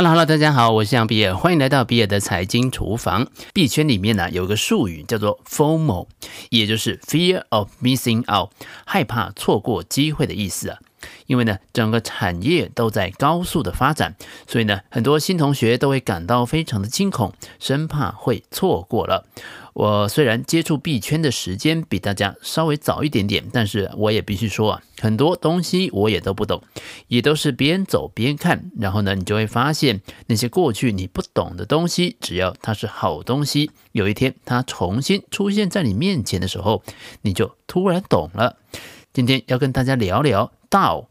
Hello， 大家好，我是比尔，欢迎来到比尔的财经厨房。币圈里面呢有个术语叫做 FOMO， 也就是 Fear of Missing Out， 害怕错过机会的意思啊。因为呢整个产业都在高速的发展，所以呢很多新同学都会感到非常的惊恐，生怕会错过了。我虽然接触币圈的时间比大家稍微早一点点，但是我也必须说啊，很多东西我也都不懂，也都是边走边看。然后呢，你就会发现那些过去你不懂的东西，只要它是好东西，有一天它重新出现在你面前的时候，你就突然懂了。今天要跟大家聊聊 DAO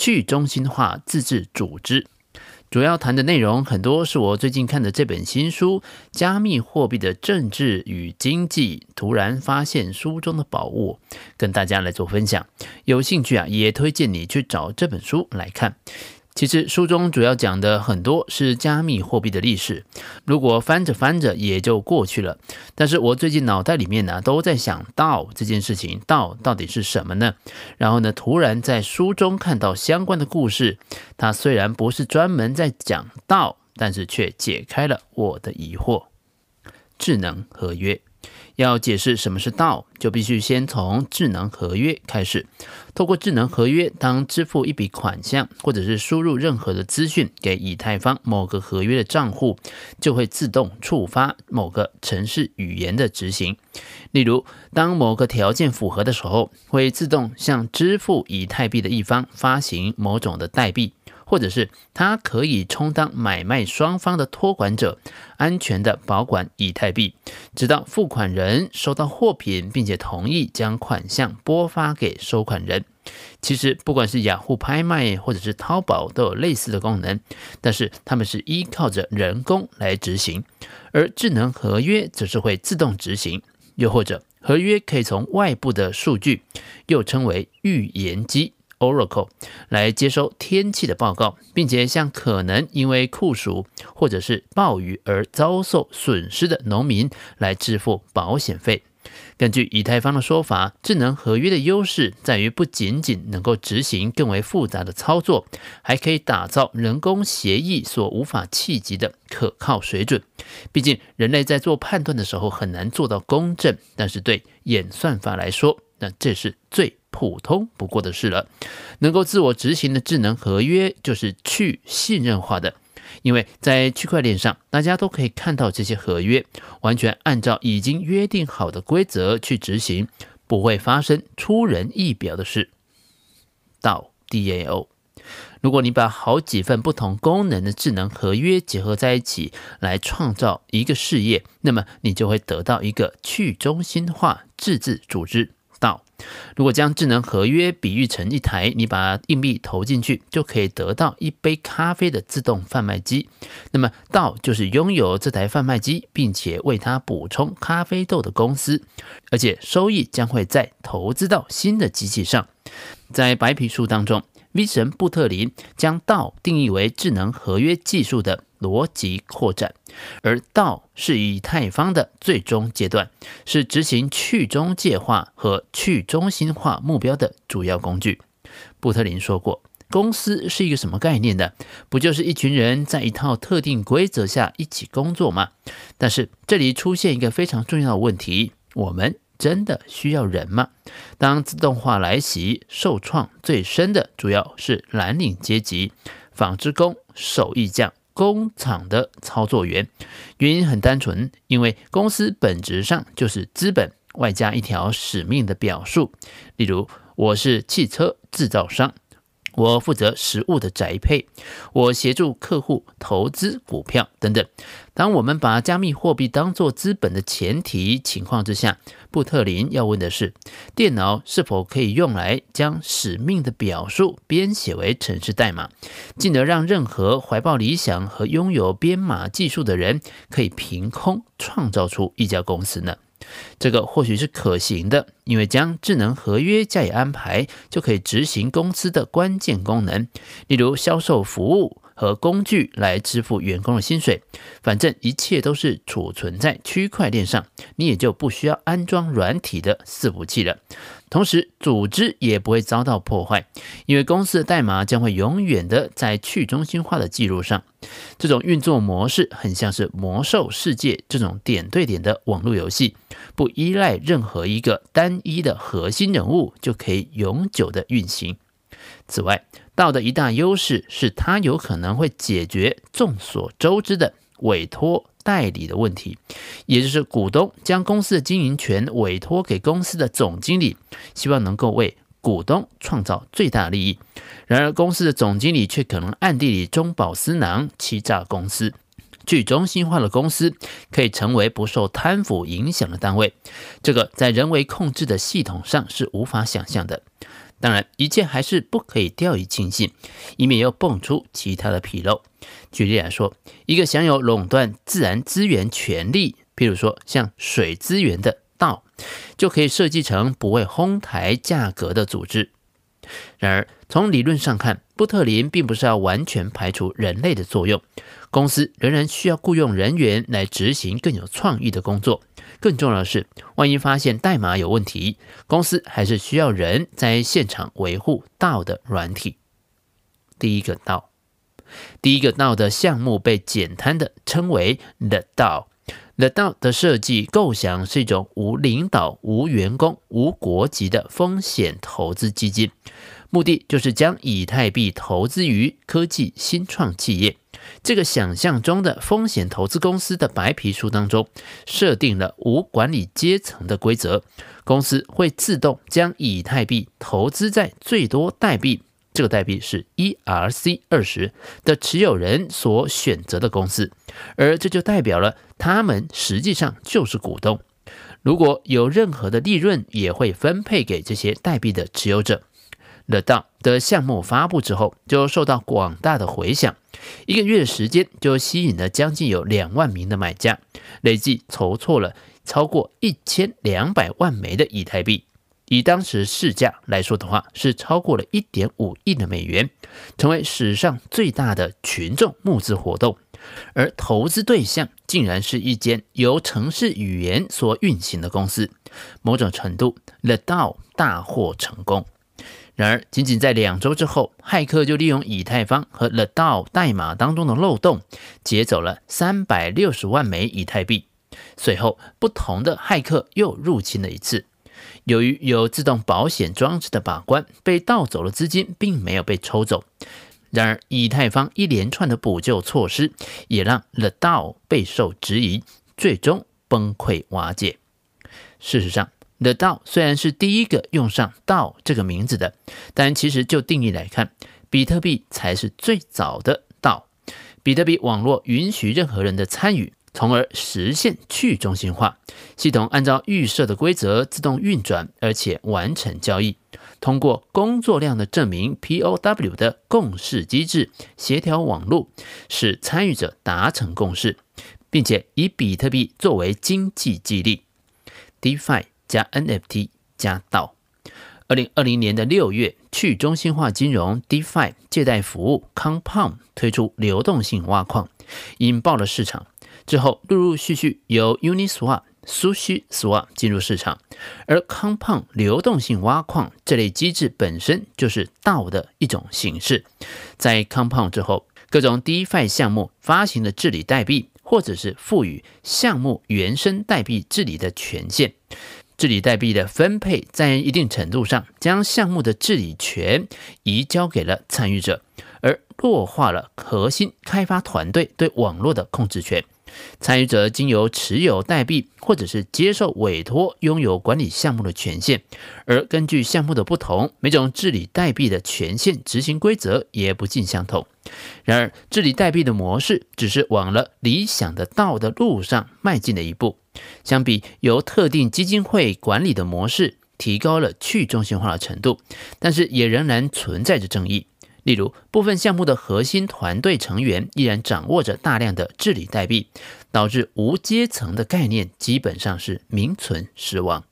去中心化自治组织。主要谈的内容很多是我最近看的这本新书《加密货币的政治与经济》，突然发现书中的宝物，跟大家来做分享。有兴趣啊，也推荐你去找这本书来看。其实书中主要讲的很多是加密货币的历史，如果翻着翻着也就过去了。但是我最近脑袋里面呢都在想 DAO 这件事情， DAO 到底是什么呢？然后呢突然在书中看到相关的故事，它虽然不是专门在讲 DAO， 但是却解开了我的疑惑。智能合约要解释什么是 DAO， 就必须先从智能合约开始。透过智能合约，当支付一笔款项或者是输入任何的资讯给以太坊某个合约的账户，就会自动触发某个程式语言的执行。例如，当某个条件符合的时候，会自动向支付以太币的一方发行某种的代币，或者是它可以充当买卖双方的托管者，安全的保管以太币，直到付款人收到货品并且同意将款项拨发给收款人。其实不管是雅虎拍卖或者是淘宝都有类似的功能，但是他们是依靠着人工来执行，而智能合约则是会自动执行。又或者合约可以从外部的数据，又称为预言机Oracle 来接收天气的报告，并且向可能因为酷暑或者是暴雨而遭受损失的农民来支付保险费。根据以太坊的说法，智能合约的优势在于不仅仅能够执行更为复杂的操作，还可以打造人工协议所无法企及的可靠水准。毕竟人类在做判断的时候很难做到公正，但是对演算法来说，那这是最普通不过的事了。能够自我执行的智能合约就是去信任化的，因为在区块链上大家都可以看到这些合约完全按照已经约定好的规则去执行，不会发生出人意表的事。到 DAO， 如果你把好几份不同功能的智能合约结合在一起来创造一个事业，那么你就会得到一个去中心化自治组织 DAO。如果将智能合约比喻成一台你把硬币投进去就可以得到一杯咖啡的自动贩卖机，那么 DAO 就是拥有这台贩卖机并且为它补充咖啡豆的公司，而且收益将会再投资到新的机器上。在白皮书当中， V 神布特林将 DAO 定义为智能合约技术的逻辑扩展，而 DAO 是以太坊的最终阶段，是执行去中介化和去中心化目标的主要工具。布特林说过，公司是一个什么概念呢？不就是一群人在一套特定规则下一起工作吗？但是这里出现一个非常重要的问题，我们真的需要人吗？当自动化来袭，受创最深的主要是蓝领阶级、纺织工、手艺匠、工厂的操作员。原因很单纯，因为公司本质上就是资本外加一条使命的表述。例如，我是汽车制造商，我负责食物的宅配，我协助客户投资股票等等。当我们把加密货币当作资本的前提情况之下，布特林要问的是，电脑是否可以用来将使命的表述编写为程式代码，进而让任何怀抱理想和拥有编码技术的人可以凭空创造出一家公司呢？这个或许是可行的，因为将智能合约加以安排，就可以执行公司的关键功能，例如销售服务和工具来支付员工的薪水。反正一切都是储存在区块链上，你也就不需要安装软体的伺服器了。同时，组织也不会遭到破坏，因为公司的代码将会永远的在去中心化的记录上。这种运作模式很像是魔兽世界这种点对点的网络游戏，不依赖任何一个单一的核心人物就可以永久的运行。此外，DAO的一大优势是它有可能会解决众所周知的委托代理的问题，也就是股东将公司的经营权委托给公司的总经理，希望能够为股东创造最大利益。然而，公司的总经理却可能暗地里中饱私囊，欺诈公司。去中心化的公司可以成为不受贪腐影响的单位，这个在人为控制的系统上是无法想象的。当然，一切还是不可以掉以轻心，以免又蹦出其他的纰漏。举例来说，一个享有垄断自然资源权利，譬如说像水资源的DAO，就可以设计成不会哄抬价格的组织。然而，从理论上看，布特林并不是要完全排除人类的作用，公司仍然需要雇佣人员来执行更有创意的工作。更重要的是，万一发现代码有问题，公司还是需要人在现场维护DAO的软体。第一个DAO的项目被简单的称为 The DAO。The DAO 的设计构想是一种无领导、无员工、无国籍的风险投资基金，目的就是将以太币投资于科技新创企业。这个想象中的风险投资公司的白皮书当中，设定了无管理阶层的规则，公司会自动将以太币投资在最多代币，这个代币是 ERC20 的持有人所选择的公司，而这就代表了他们实际上就是股东。如果有任何的利润，也会分配给这些代币的持有者。The DAO 的项目发布之后，就受到广大的回响，一个月的时间就吸引了将近有2万名的买家，累计筹措了超过1200万枚的以太币。以当时市价来说的话，是超过了 1.5 亿的美元，成为史上最大的群众募资活动。而投资对象竟然是一间由程式语言所运行的公司。某种程度 ，The DAO 大获成功。然而，仅仅在2周之后，骇客就利用以太坊和 The DAO 代码当中的漏洞，劫走了360万枚以太币。随后，不同的骇客又入侵了一次。由于有自动保险装置的把关，被盗走的资金并没有被抽走。然而，以太坊一连串的补救措施也让 The DAO 备受质疑，最终崩溃瓦解。事实上， The DAO 虽然是第一个用上 DAO 这个名字的，但其实就定义来看，比特币才是最早的 DAO。比特币网络允许任何人的参与，从而实现去中心化。系统按照预设的规则自动运转，而且完成交易。通过工作量的证明 （POW） 的共识机制协调网络，使参与者达成共识，并且以比特币作为经济激励。DeFi 加 NFT 加 DAO。2020年的6月，去中心化金融 DeFi 借贷服务 Compound 推出流动性挖矿，引爆了市场。之后，陆陆续续由 Uniswap、SushiSwap 进入市场，而 Compound 流动性挖矿这类机制本身就是 DAO 的一种形式。在 Compound 之后，各种 DeFi 项目发行的治理代币，或者是赋予项目原生代币治理的权限。治理代币的分配在一定程度上将项目的治理权移交给了参与者，而弱化了核心开发团队对网络的控制权。参与者经由持有代币或者是接受委托拥有管理项目的权限，而根据项目的不同，每种治理代币的权限执行规则也不尽相同。然而，治理代币的模式只是往了理想的道的路上迈进了一步。相比由特定基金会管理的模式，提高了去中心化的程度，但是也仍然存在着争议。例如，部分项目的核心团队成员依然掌握着大量的治理代币，导致无阶层的概念基本上是名存实亡。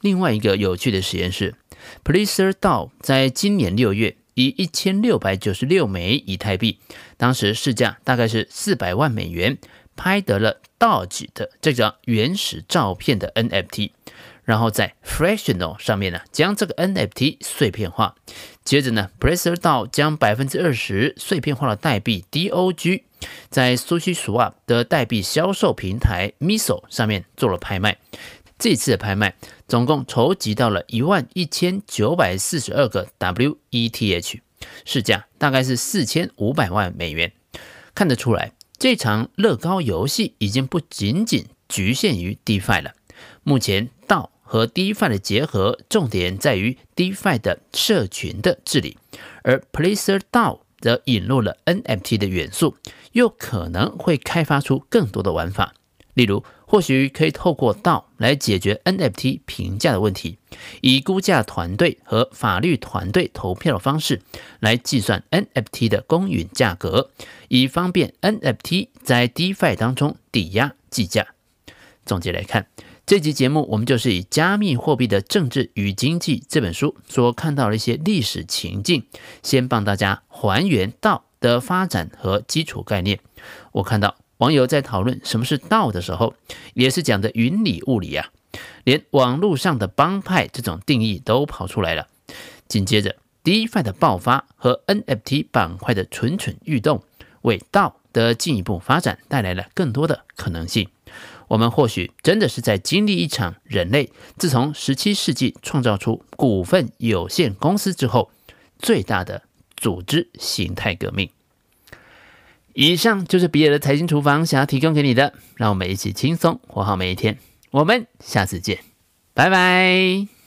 另外一个有趣的实验是，PleasrDAO 在今年6月以1696枚以太币，当时市价大概是400万美元，拍得了 Doge 的这张原始照片的 NFT， 然后在 Fractional 上面呢，将这个 NFT 碎片化。接着呢 ，PleasrDAO 将 20% 碎片化的代币 DOG 在 SushiSwap 的代币销售平台 MISO 上面做了拍卖。这次的拍卖总共筹集到了11942个 WETH， 市价大概是4500万美元。看得出来，这场乐高游戏已经不仅仅局限于 DeFi 了。目前 DAO 和 DeFi 的结合重点在于 DeFi 的社群的治理，而 PleasrDAO 则引入了 NFT 的元素，又可能会开发出更多的玩法。例如，或许可以透过 DAO 来解决 NFT 评价的问题，以估价团队和法律团队投票的方式来计算 NFT 的公允价格，以方便 NFT 在 DeFi 当中抵押计价。总结来看，这集节目我们就是以《加密货币的政治与经济》这本书所看到的一些历史情境，先帮大家还原DAO的发展和基础概念。我看到网友在讨论什么是DAO的时候，也是讲的云里雾里啊，连网络上的帮派这种定义都跑出来了。紧接着 DeFi 的爆发和 NFT 板块的蠢蠢欲动，为DAO的进一步发展带来了更多的可能性。我们或许真的是在经历一场人类自从17世纪创造出股份有限公司之后最大的组织形态革命。以上就是比尔的财经厨房想要提供给你的，让我们一起轻松活好每一天。我们下次见，拜拜。